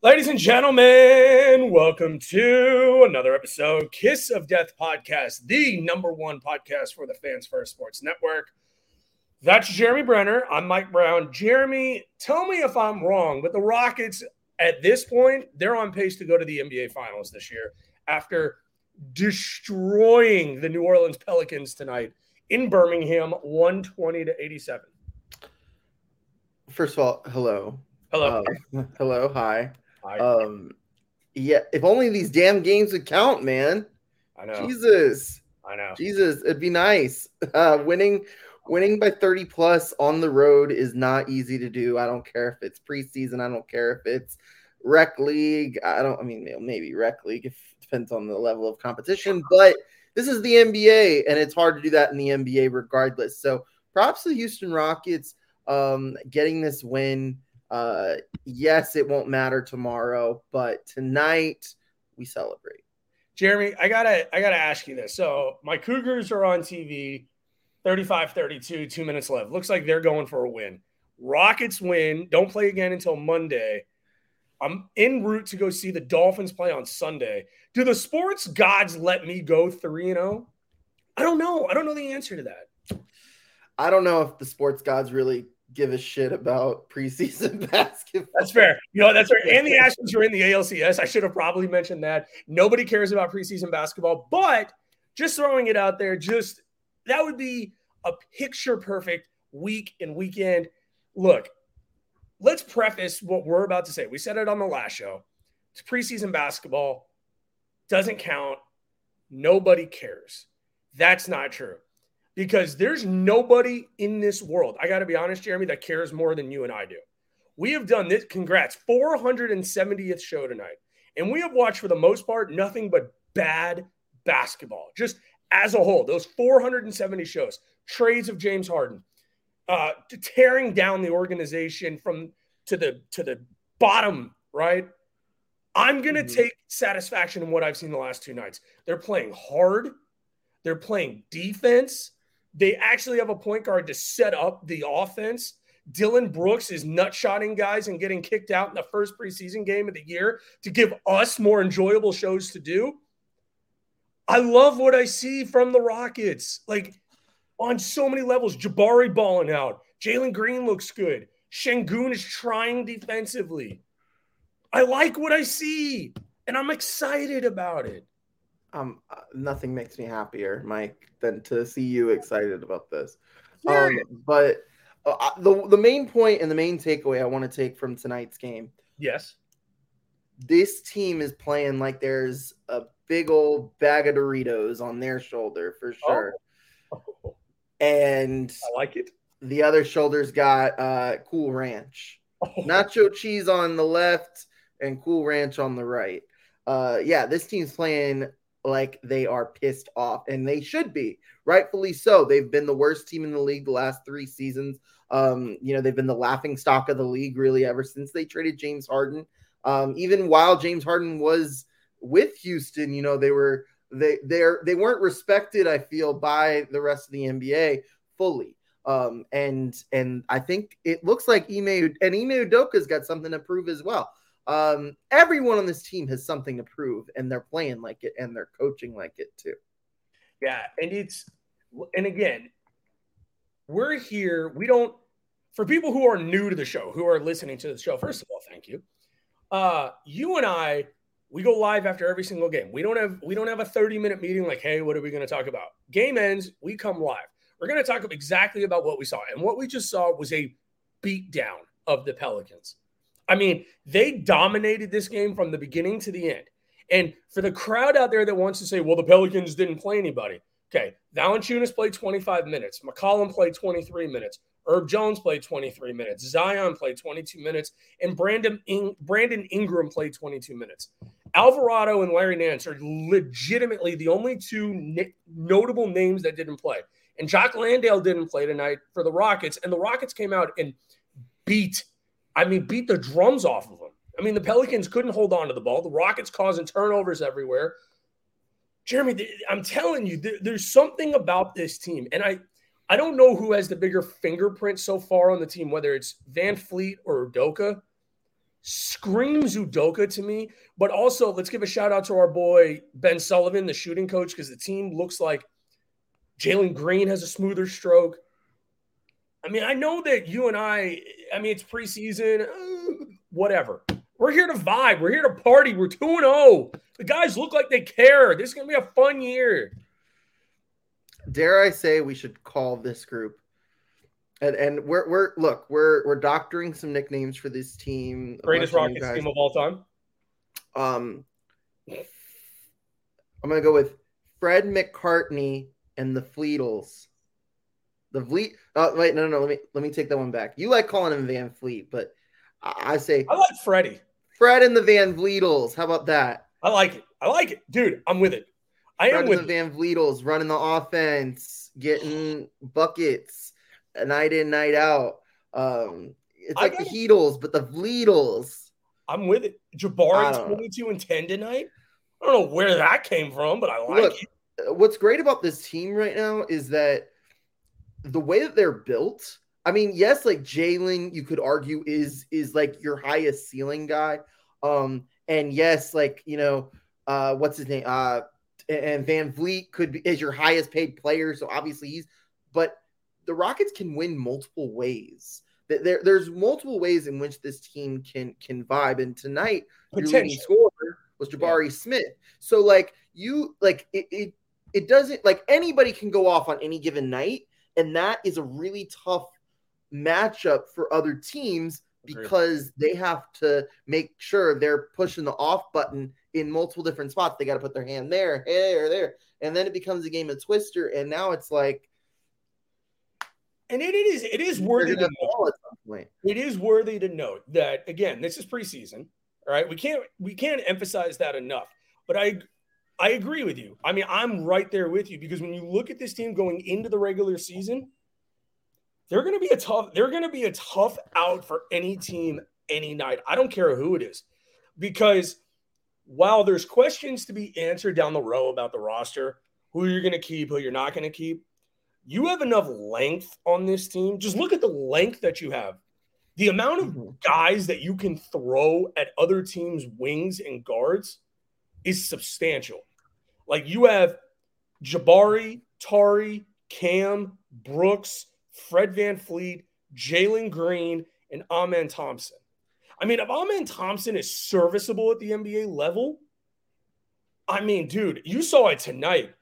Ladies and gentlemen, welcome to another episode, Kiss of Death podcast, the number one podcast for the Fans First Sports Network. That's Jeremy Brener. I'm Mike Brown. Jeremy, tell me if I'm wrong, but the Rockets at this point, they're on pace to go to the NBA Finals this year after destroying the New Orleans Pelicans tonight in Birmingham, 120-87. First of all, hello. Hello. Hello. Hi. Yeah, if only these damn games would count, man. I know. Jesus, it'd be nice. Winning by 30 plus on the road is not easy to do. I don't care if it's preseason. I don't care if it's rec league. Maybe rec league. It depends on the level of competition. But this is the NBA, and it's hard to do that in the NBA regardless. So props to the Houston Rockets getting this win. Yes, it won't matter tomorrow, but tonight we celebrate. Jeremy, I gotta ask you this. So my Cougars are on TV, 35-32, 2 minutes left. Looks like they're going for a win. Rockets win, don't play again until Monday. I'm en route to go see the Dolphins play on Sunday. Do the sports gods let me go 3-0? I don't know. I don't know the answer to that. I don't know if the sports gods really give a shit about preseason basketball. That's fair. That's fair. And the Astros are in the ALCS. I should have probably mentioned that. Nobody cares about preseason basketball, but just throwing it out there, just that would be a picture-perfect week and weekend. Look, let's preface what we're about to say. We said it on the last show. It's preseason basketball. Doesn't count. Nobody cares. That's not true. Because there's nobody in this world, I got to be honest, Jeremy, that cares more than you and I do. We have done this, congrats, 470th show tonight. And we have watched, for the most part, nothing but bad basketball. Just as a whole, those 470 shows, trades of James Harden, tearing down the organization to the bottom, right? I'm going to take satisfaction in what I've seen the last two nights. They're playing hard. They're playing defense. They actually have a point guard to set up the offense. Dylan Brooks is nutshotting guys and getting kicked out in the first preseason game of the year to give us more enjoyable shows to do. I love what I see from the Rockets, like on so many levels. Jabari balling out. Jalen Green looks good. Shangoon is trying defensively. I like what I see, and I'm excited about it. Nothing makes me happier, Mike, than to see you excited about this. But the main point and the main takeaway I want to take from tonight's game. Yes. This team is playing like there's a big old bag of Doritos on their shoulder for sure. Oh. And I like it. The other shoulder's got Cool Ranch. Oh. Nacho cheese on the left and Cool Ranch on the right. Yeah, this team's playing like they are pissed off, and they should be. Rightfully so. They've been the worst team in the league the last three seasons. They've been the laughingstock of the league really ever since they traded James Harden. Even while James Harden was with Houston, they weren't respected, I feel, by the rest of the NBA fully. And I think it looks like Ime Udoka's got something to prove as well. Everyone on this team has something to prove, and they're playing like it, and they're coaching like it too. Yeah. And again, we're here. For people who are new to the show, who are listening to the show, first of all, thank you. You and I, we go live after every single game. We don't have a 30-minute meeting like, hey, what are we going to talk about? Game ends. We come live. We're going to talk exactly about what we saw. And what we just saw was a beatdown of the Pelicans. I mean, they dominated this game from the beginning to the end. And for the crowd out there that wants to say, well, the Pelicans didn't play anybody. Okay, Valanciunas played 25 minutes. McCollum played 23 minutes. Herb Jones played 23 minutes. Zion played 22 minutes. And Brandon Ingram played 22 minutes. Alvarado and Larry Nance are legitimately the only two notable names that didn't play. And Jock Landale didn't play tonight for the Rockets. And the Rockets came out and beat the drums off of them. I mean, the Pelicans couldn't hold on to the ball. The Rockets causing turnovers everywhere. Jeremy, I'm telling you, there's something about this team. And I don't know who has the bigger fingerprint so far on the team, whether it's VanVleet or Udoka. Screams Udoka to me. But also, let's give a shout-out to our boy Ben Sullivan, the shooting coach, because the team looks like Jalen Green has a smoother stroke. I mean, I know that you and I mean, it's preseason, whatever. We're here to vibe. We're here to party. We're 2-0. The guys look like they care. This is going to be a fun year. Dare I say we should call this group. And we're doctoring some nicknames for this team. Greatest Rockets team of all time. I'm going to go with Fred McCartney and the Fleetles. The Vleet. Oh, wait, no. Let me take that one back. You like calling him VanVleet, but I say I like Freddie. Fred and the VanVleetles. How about that? I like it, dude. I'm with it. I am with the VanVleetles running the offense, getting buckets, night in, night out. It's like the Heatles, but the Vleetles. I'm with it. Jabari 22-10 tonight. I don't know where that came from, but I like it. What's great about this team right now is that the way that they're built, I mean, yes, like Jalen, you could argue is like your highest ceiling guy. And yes, like, what's his name? And VanVleet is your highest paid player. So obviously but the Rockets can win multiple ways. There's multiple ways in which this team can vibe. And tonight, your leading scorer was Jabari Smith. So like it doesn't, like, anybody can go off on any given night, and that is a really tough matchup for other teams because they have to make sure they're pushing the off button in multiple different spots. They got to put their hand there, and then it becomes a game of Twister, and now it's like – and it is worthy to note. It is worthy to note that, again, this is preseason, all right? We can't emphasize that enough, but I agree with you. I mean, I'm right there with you because when you look at this team going into the regular season, they're going to be a tough out for any team any night. I don't care who it is, because while there's questions to be answered down the row about the roster, who you're going to keep, who you're not going to keep, you have enough length on this team. Just look at the length that you have. The amount of guys that you can throw at other teams' wings and guards is substantial. Like, you have Jabari, Tari, Cam, Brooks, Fred VanVleet, Jalen Green, and Amen Thompson. I mean, if Amen Thompson is serviceable at the NBA level, I mean, dude, you saw it tonight.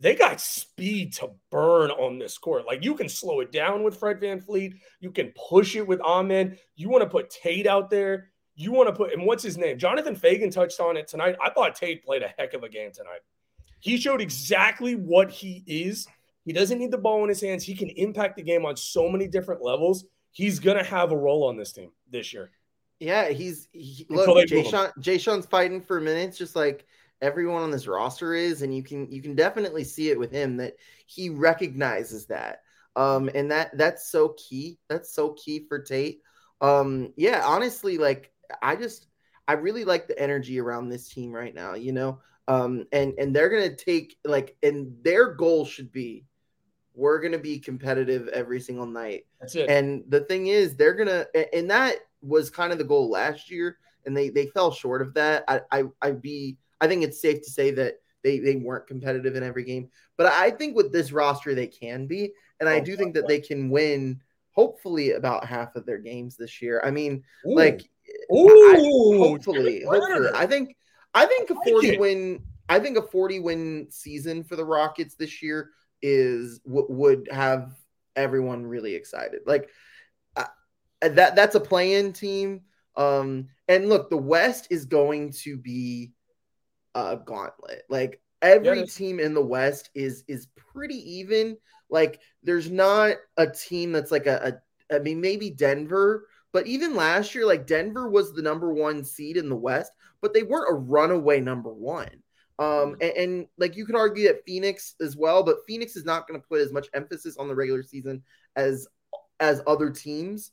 They got speed to burn on this court. Like, you can slow it down with Fred VanVleet. You can push it with Amen. You want to put Tate out there. You want to put – and what's his name? Jonathan Fagan touched on it tonight. I thought Tate played a heck of a game tonight. He showed exactly what he is. He doesn't need the ball in his hands. He can impact the game on so many different levels. He's going to have a role on this team this year. Yeah, look, Jay Sean's fighting for minutes just like everyone on this roster is, and you can definitely see it with him that he recognizes that. And that's so key. That's so key for Tate. Yeah, honestly, like I really like the energy around this team right now, you know? And they're going to take and their goal should be, we're going to be competitive every single night. That's it. And the thing is, they're going to, and that was kind of the goal last year, and they fell short of that. I think it's safe to say that they weren't competitive in every game, but I think with this roster, they can be. And I do think that they can win hopefully about half of their games this year. I mean, ooh. Hopefully. I think a 40-win season for the Rockets this year would have everyone really excited. Like that's a play-in team. And look, the West is going to be a gauntlet. Like every team in the West is pretty even. Like there's not a team that's like I mean, maybe Denver, but even last year, like Denver was the number one seed in the West, but they weren't a runaway number one. And like you could argue that Phoenix as well, but Phoenix is not going to put as much emphasis on the regular season as other teams.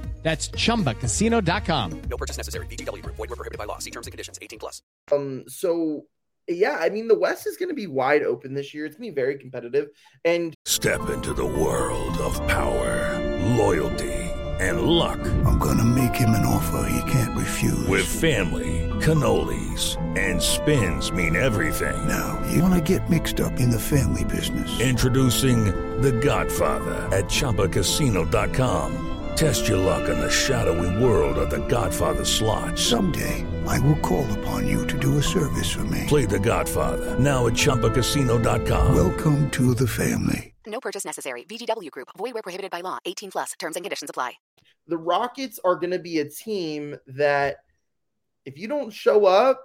That's ChumbaCasino.com. No purchase necessary. VGW. Void where prohibited by law. See terms and conditions. 18+. So, yeah, I mean, the West is going to be wide open this year. It's going to be very competitive. And step into the world of power, loyalty, and luck. I'm going to make him an offer he can't refuse. With family, cannolis, and spins mean everything. Now, you want to get mixed up in the family business. Introducing The Godfather at ChumbaCasino.com. Test your luck in the shadowy world of The Godfather slot. Someday, I will call upon you to do a service for me. Play The Godfather, now at ChumbaCasino.com. Welcome to the family. No purchase necessary. VGW Group. Void where prohibited by law. 18+. Terms and conditions apply. The Rockets are going to be a team that, if you don't show up,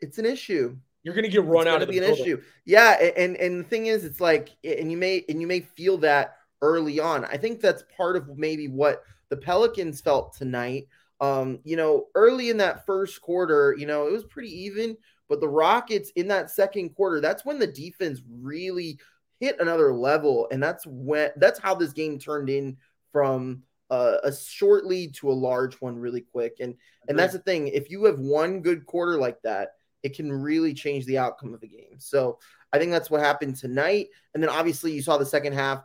it's an issue. You're going to get run out of the building. It's going to be an issue. Yeah, and the thing is, it's like, and you may feel that early on. I think that's part of maybe what the Pelicans felt tonight. You know, early in that first quarter, you know, it was pretty even, but the Rockets in that second quarter, that's when the defense really hit another level. And that's how this game turned in from a short lead to a large one really quick. And that's the thing. If you have one good quarter like that, it can really change the outcome of the game. So I think that's what happened tonight. And then obviously you saw the second half,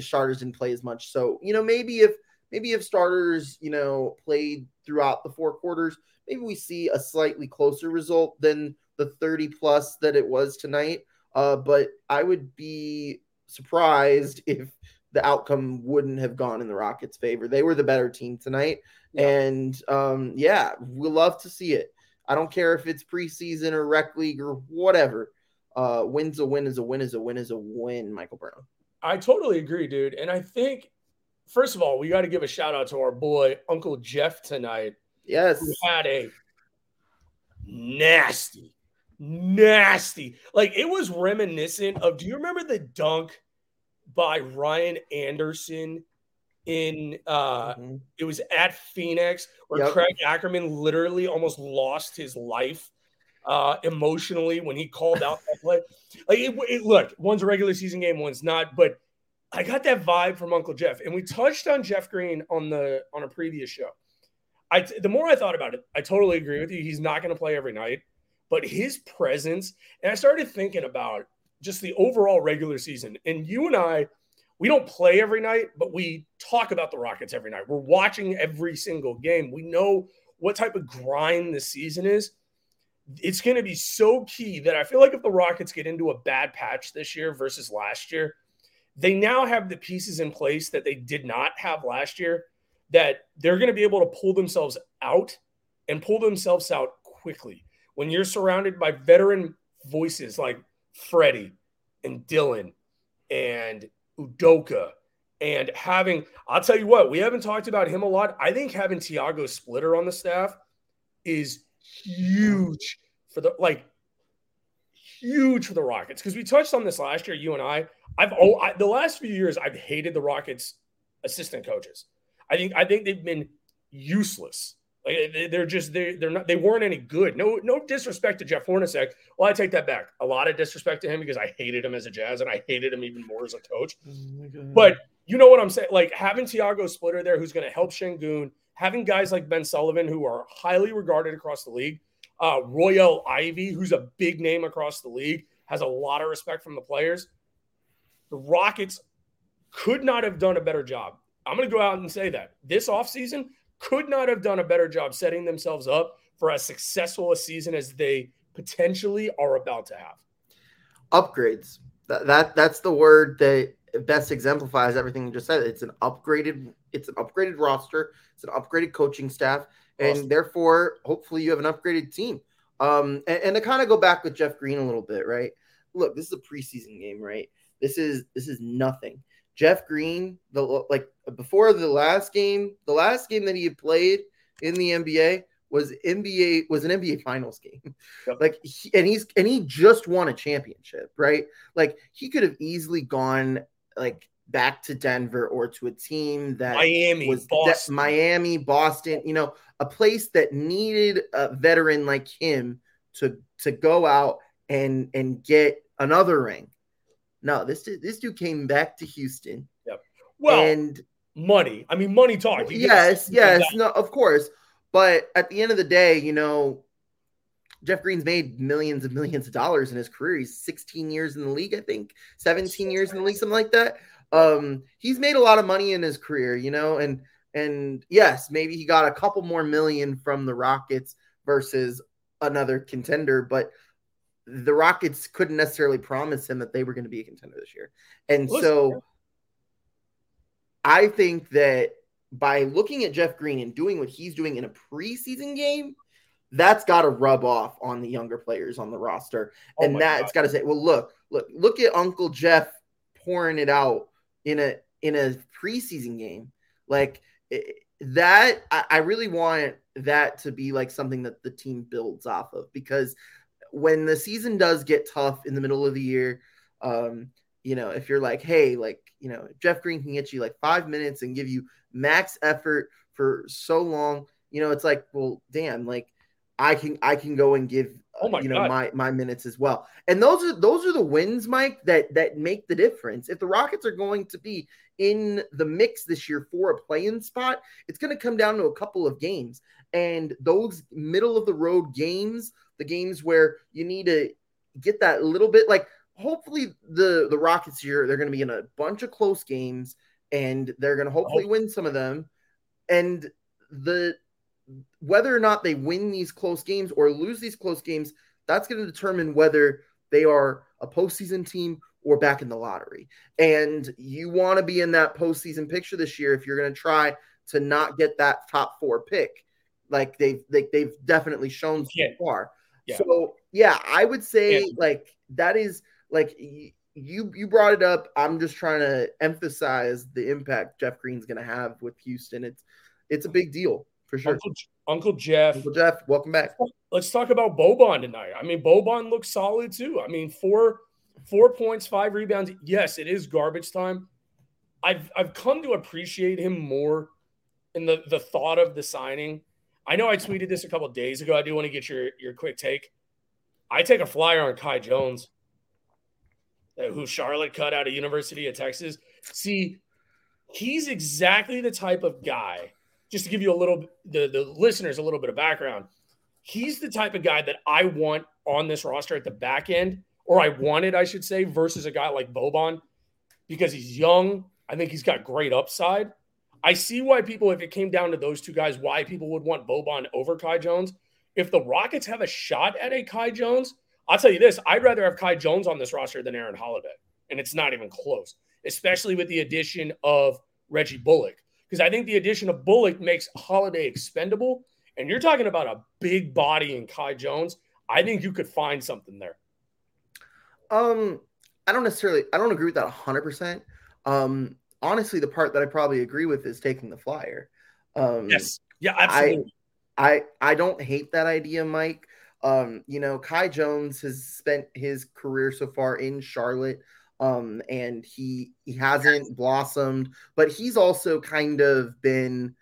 starters didn't play as much. So, you know, maybe if starters, you know, played throughout the four quarters, maybe we see a slightly closer result than the 30+ that it was tonight. But I would be surprised if the outcome wouldn't have gone in the Rockets' favor. They were the better team tonight. Yeah. And we'll love to see it. I don't care if it's preseason or rec league or whatever. Win's a win is a win is a win is a win, Michael Brown. I totally agree, dude. And I think, first of all, we got to give a shout out to our boy, Uncle Jeff, tonight. Yes. Who had a nasty. Like, it was reminiscent of, do you remember the dunk by Ryan Anderson in it was at Phoenix where Craig Ackerman literally almost lost his life emotionally when he called out that play. Like it look, one's a regular season game, one's not, but I got that vibe from Uncle Jeff. And we touched on Jeff Green on a previous show. The more I thought about it, I totally agree with you. He's not going to play every night, but his presence, and I started thinking about just the overall regular season. And you and I, we don't play every night, but we talk about the Rockets every night. We're watching every single game. We know what type of grind this season is. It's going to be so key that I feel like if the Rockets get into a bad patch this year versus last year, they now have the pieces in place that they did not have last year, that they're going to be able to pull themselves out and pull themselves out quickly. When you're surrounded by veteran voices like Freddie and Dylan and Udoka and having, I'll tell you what, we haven't talked about him a lot. I think having Tiago Splitter on the staff is huge for the, like, huge for the Rockets. Because we touched on this last year, you and I. The last few years, I've hated the Rockets' assistant coaches. I think they've been useless. Like they weren't any good. No disrespect to Jeff Hornacek. Well, I take that back. A lot of disrespect to him because I hated him as a Jazz and I hated him even more as a coach. Oh, but you know what I'm saying? Like having Tiago Splitter there, who's going to help Shangoon, having guys like Ben Sullivan, who are highly regarded across the league, Royale Ivy, who's a big name across the league, has a lot of respect from the players. The Rockets could not have done a better job. I'm going to go out and say that. This offseason could not have done a better job setting themselves up for as successful a season as they potentially are about to have. Upgrades. That's the word that best exemplifies everything you just said. It's an upgraded roster. It's an upgraded coaching staff. And therefore, hopefully you have an upgraded team. And to kind of go back with Jeff Green a little bit, right? Look, this is a preseason game, right? This is nothing. Jeff Green, before the last game that he had played in the NBA was an NBA Finals game. He just won a championship, right? Like he could have easily gone like back to Denver or to a team that Miami, Boston, you know, a place that needed a veteran like him to go out and get another ring. No, this dude came back to Houston. Yep. Well, and money. I mean, money talk. Yes. No, of course. But at the end of the day, you know, Jeff Green's made millions and millions of dollars in his career. He's 16 years in the league, I think. 17 years in the league, something like that. He's made a lot of money in his career, you know, and yes, maybe he got a couple more million from the Rockets versus another contender, but the Rockets couldn't necessarily promise him that they were going to be a contender this year. And so I think that by looking at Jeff Green and doing what he's doing in a preseason game, that's got to rub off on the younger players on the roster. And that's got to say, well, look at Uncle Jeff pouring it out in a preseason game. Like that, I really want that to be like something that the team builds off of, because when the season does get tough in the middle of the year, you know, if you're like, hey, like, you know, Jeff Green can get you like 5 minutes and give you max effort for so long, you know, it's like, well, damn, like I can go and give, my minutes as well. And those are the wins, Mike, that make the difference. If the Rockets are going to be in the mix this year for a play-in spot, it's going to come down to a couple of games, and those middle of the road games, the games where you need to get that little bit, like hopefully the Rockets here, they're going to be in a bunch of close games and they're going to hopefully win some of them. And whether or not they win these close games or lose these close games, that's going to determine whether they are a postseason team or back in the lottery. And you want to be in that postseason picture this year if you're going to try to not get that top four pick, like they've definitely shown so far. Yeah. So, yeah, I would say like that is like you brought it up. I'm just trying to emphasize the impact Jeff Green's going to have with Houston. It's a big deal for sure. Uncle Jeff, welcome back. Let's talk about Boban tonight. I mean, Boban looks solid too. I mean, four points, 5 rebounds. Yes, it is garbage time, I've come to appreciate him more in the thought of the signing. I know I tweeted this a couple of days ago. I do want to get your quick take. I take a flyer on Kai Jones, who Charlotte cut out of University of Texas. See, he's exactly the type of guy, just to give you a little the listeners a little bit of background, he's the type of guy that I want on this roster at the back end, or I wanted, I should say, versus a guy like Boban, because he's young. I think he's got great upside. I see why people, if it came down to those two guys, why people would want Boban over Kai Jones. If the Rockets have a shot at a Kai Jones, I'll tell you this, I'd rather have Kai Jones on this roster than Aaron Holiday, and it's not even close, especially with the addition of Reggie Bullock, because I think the addition of Bullock makes Holiday expendable, and you're talking about a big body in Kai Jones. I think you could find something there. I don't agree with that 100%. Honestly, the part that I probably agree with is taking the flyer. Yes. Yeah, absolutely. I don't hate that idea, Mike. Kai Jones has spent his career so far in Charlotte, and he hasn't blossomed, but he's also kind of been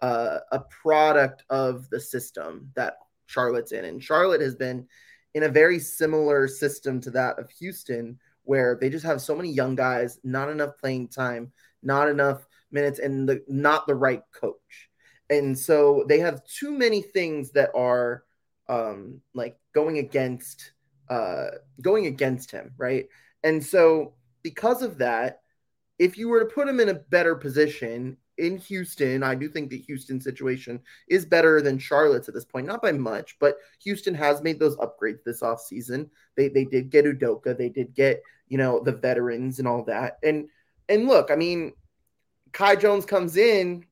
a product of the system that Charlotte's in. And Charlotte has been in a very similar system to that of Houston, where they just have so many young guys, not enough playing time, not enough minutes, and not the right coach. And so they have too many things that are going against him, right? And so because of that, if you were to put him in a better position in Houston, I do think the Houston situation is better than Charlotte's at this point, not by much, but Houston has made those upgrades this offseason. They did get Udoka, they did get, the veterans and all that. And look, I mean, Kai Jones comes in,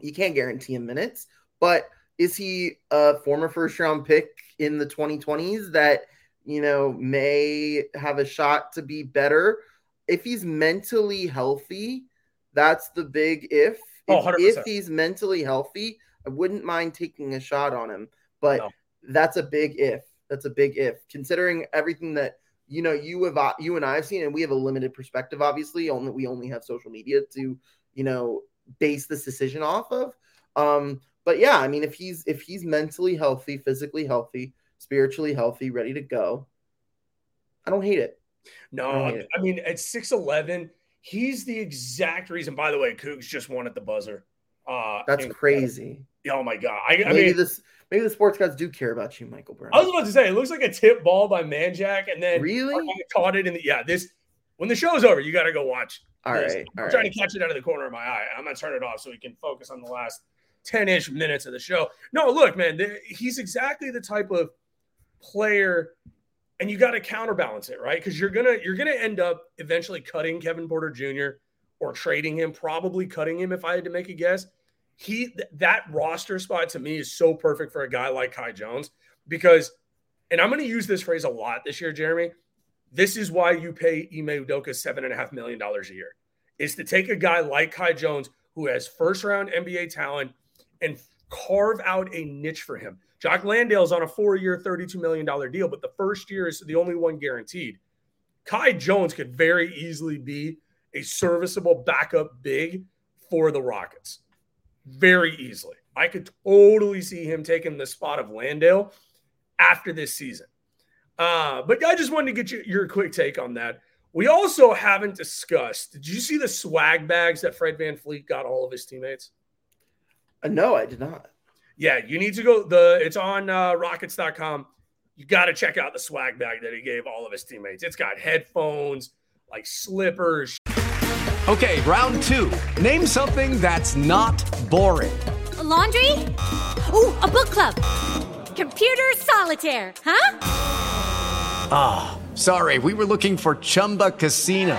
you can't guarantee him minutes, but is he a former first round pick in the 2020s that, may have a shot to be better if he's mentally healthy? That's the big if. If he's mentally healthy, I wouldn't mind taking a shot on him. But That's a big if. That's a big if. Considering everything that you and I have seen, and we have a limited perspective, obviously. We only have social media to base this decision off of. But yeah, I mean, if he's mentally healthy, physically healthy, spiritually healthy, ready to go, I don't hate it. I mean, at 6'11". He's the exact reason. By the way, Cougs just won at the buzzer. That's crazy. Oh my God! Maybe the sports guys do care about you, Michael Brown. I was about to say it looks like a tip ball by Manjack, and then really caught it in the When the show's over, you got to go watch. All right, I'm trying to catch it out of the corner of my eye. I'm gonna turn it off so we can focus on the last 10-ish minutes of the show. No, look, man, he's exactly the type of player. And you got to counterbalance it, right? Because you're gonna end up eventually cutting Kevin Porter Jr. or trading him, probably cutting him if I had to make a guess. That roster spot to me is so perfect for a guy like Kai Jones because, and I'm going to use this phrase a lot this year, Jeremy, this is why you pay Ime Udoka $7.5 million a year, is to take a guy like Kai Jones who has first-round NBA talent and carve out a niche for him. Jock Landale's on a 4-year, $32 million deal, but the first year is the only one guaranteed. Kai Jones could very easily be a serviceable backup big for the Rockets. Very easily. I could totally see him taking the spot of Landale after this season. But I just wanted to get your quick take on that. We also haven't discussed, did you see the swag bags that Fred VanVleet got all of his teammates? No, I did not. Yeah, you need to go. It's on Rockets.com. You got to check out the swag bag that he gave all of his teammates. It's got headphones, like slippers. Okay, round two. Name something that's not boring. A laundry? Ooh, a book club. Computer solitaire, huh? Ah, oh, sorry. We were looking for Chumba Casino.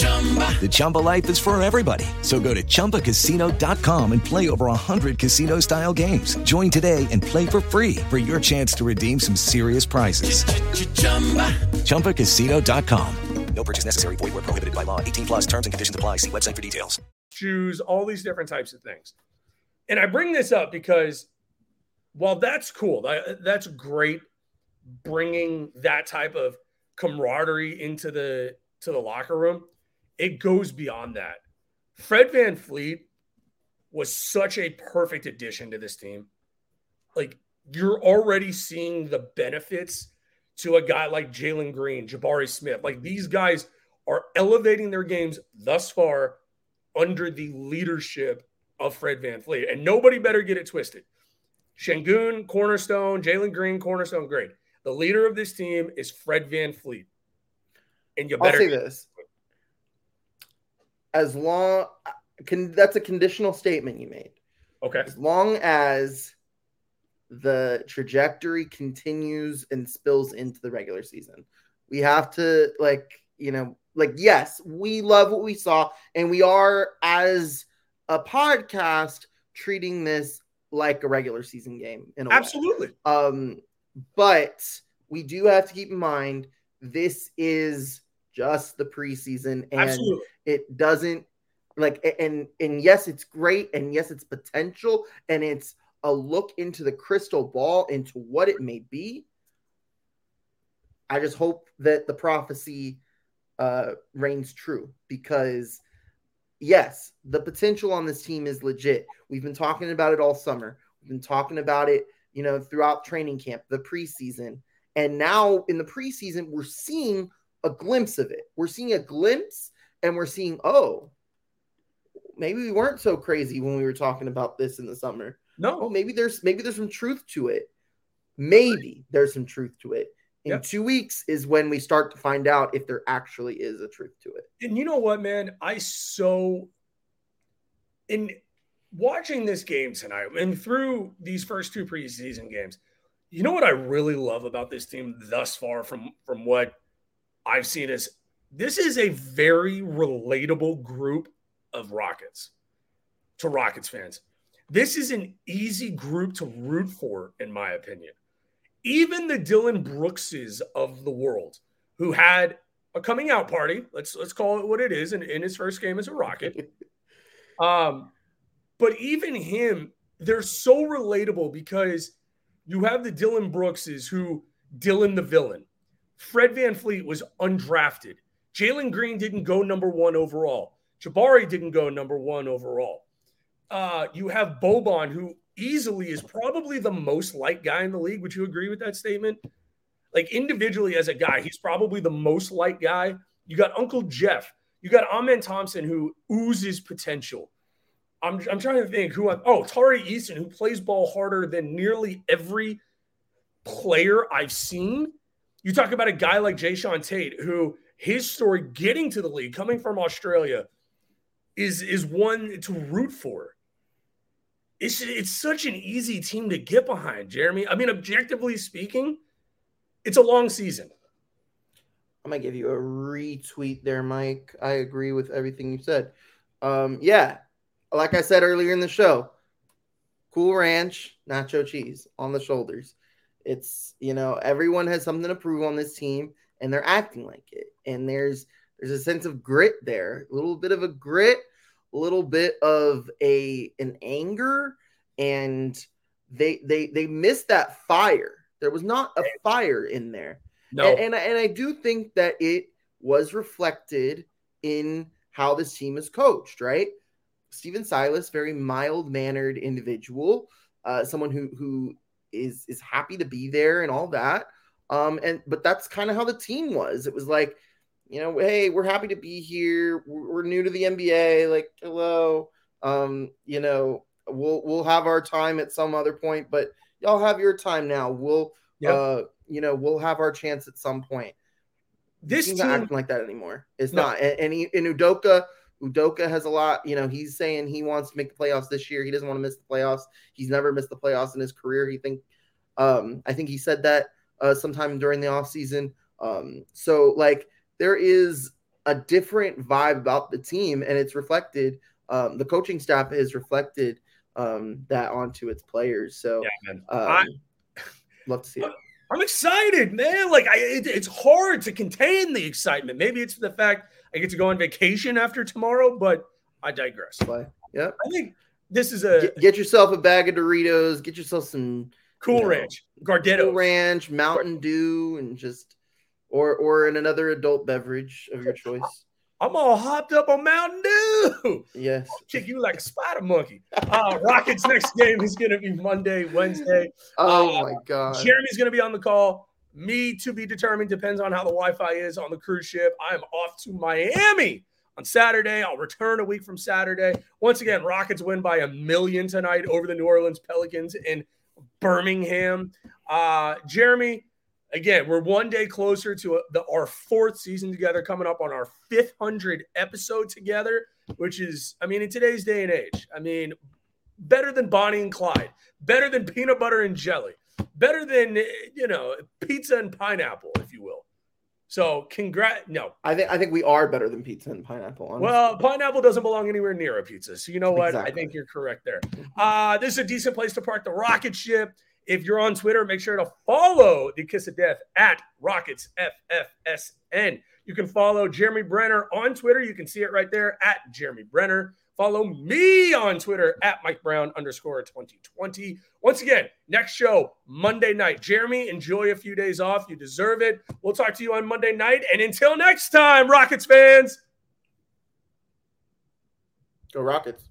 Chumba. The Chumba life is for everybody. So go to ChumbaCasino.com and play over 100 casino-style games. Join today and play for free for your chance to redeem some serious prizes. Chumba. ChumbaCasino.com. No purchase necessary. Void where prohibited by law. 18 plus terms and conditions apply. See website for details. Shoes, all these different types of things. And I bring this up because while that's cool, that's great, bringing that type of camaraderie into the locker room, it goes beyond that. Fred VanVleet was such a perfect addition to this team. Like, you're already seeing the benefits to a guy like Jalen Green, Jabari Smith. Like, these guys are elevating their games thus far under the leadership of Fred VanVleet. And nobody better get it twisted. Shangoon, cornerstone, Jalen Green, cornerstone, great. The leader of this team is Fred VanVleet. And you better say this. As long that's a conditional statement you made. Okay. As long as the trajectory continues and spills into the regular season. We have to, yes, we love what we saw, and we are, as a podcast, treating this like a regular season game in a way. But we do have to keep in mind this is just the preseason, and it doesn't and yes, it's great, and yes, it's potential, and it's a look into the crystal ball into what it may be. I just hope that the prophecy reigns true, because yes, the potential on this team is legit. We've been talking about it all summer. We've been talking about it, throughout training camp, the preseason. And now in the preseason, we're seeing a glimpse of it. We're seeing a glimpse, and we're seeing, oh, maybe we weren't so crazy when we were talking about this in the summer. No, maybe there's some truth to it. Maybe there's some truth to it. In 2 weeks is when we start to find out if there actually is a truth to it. And you know what, man? In watching this game tonight and through these first two preseason games, you know what I really love about this team thus far from what I've seen is this is a very relatable group of Rockets to Rockets fans. This is an easy group to root for, in my opinion. Even the Dylan Brookses of the world, who had a coming out party, let's call it what it is, in his first game as a Rocket. But even him, they're so relatable because you have the Dylan Brookses who Dylan the villain. Fred VanVleet was undrafted. Jalen Green didn't go number one overall. Jabari didn't go number one overall. You have Boban, who easily is probably the most liked guy in the league. Would you agree with that statement? Like, individually as a guy, he's probably the most liked guy. You got Uncle Jeff. You got Amen Thompson, who oozes potential. I'm trying to think Tari Eason, who plays ball harder than nearly every player I've seen. You talk about a guy like Jayshawn Tate, who his story getting to the league, coming from Australia, is one to root for. It's such an easy team to get behind, Jeremy. I mean, objectively speaking, it's a long season. I'm going to give you a retweet there, Mike. I agree with everything you said. Like I said earlier in the show, Cool Ranch, nacho cheese on the shoulders. It's, everyone has something to prove on this team, and they're acting like it. And there's a sense of grit there, a little bit of a grit, a little bit of an anger, and they missed that fire. There was not a fire in there. No. And I do think that it was reflected in how this team is coached, right? Steven Silas, very mild-mannered individual, someone who is happy to be there and all that. But that's kind of how the team was. It was like, hey, we're happy to be here. We're new to the NBA. Like, hello. We'll have our time at some other point, but y'all have your time now. We'll have our chance at some point. This team not acting like that anymore. It's not. And Udoka has a lot. He's saying he wants to make the playoffs this year. He doesn't want to miss the playoffs. He's never missed the playoffs in his career. I think he said that sometime during the offseason. There is a different vibe about the team, and it's reflected. The coaching staff has reflected that onto its players. So, yeah, love to see it. I'm excited, man. Like, it's hard to contain the excitement. Maybe it's the fact I get to go on vacation after tomorrow, but I digress. Yeah, I think this is a get yourself a bag of Doritos, get yourself some Cool Ranch, Gardettos, Cool Ranch, Mountain Dew, and just or in another adult beverage of your choice. I'm all hopped up on Mountain Dew. Yes. I'll kick you like a spider monkey. Rockets next game is going to be Monday, Wednesday. Oh, my God. Jeremy's going to be on the call. Me, to be determined, depends on how the Wi-Fi is on the cruise ship. I'm off to Miami on Saturday. I'll return a week from Saturday. Once again, Rockets win by 1 million tonight over the New Orleans Pelicans in Birmingham. Jeremy, again, we're one day closer to our fourth season together, coming up on our 500th episode together, which is, I mean, in today's day and age, I mean, better than Bonnie and Clyde, better than peanut butter and jelly, better than, you know, pizza and pineapple, if you will. So congrats. No, I think we are better than pizza and pineapple. Honestly. Well, pineapple doesn't belong anywhere near a pizza. So you know what? Exactly. I think you're correct there. This is a decent place to park the rocket ship. If you're on Twitter, make sure to follow the Kiss of Death at Rockets FFSN. You can follow Jeremy Brener on Twitter. You can see it right there at Jeremy Brener. Follow me on Twitter at Mike Brown _2020. Once again, next show, Monday night. Jeremy, enjoy a few days off. You deserve it. We'll talk to you on Monday night. And until next time, Rockets fans. Go Rockets.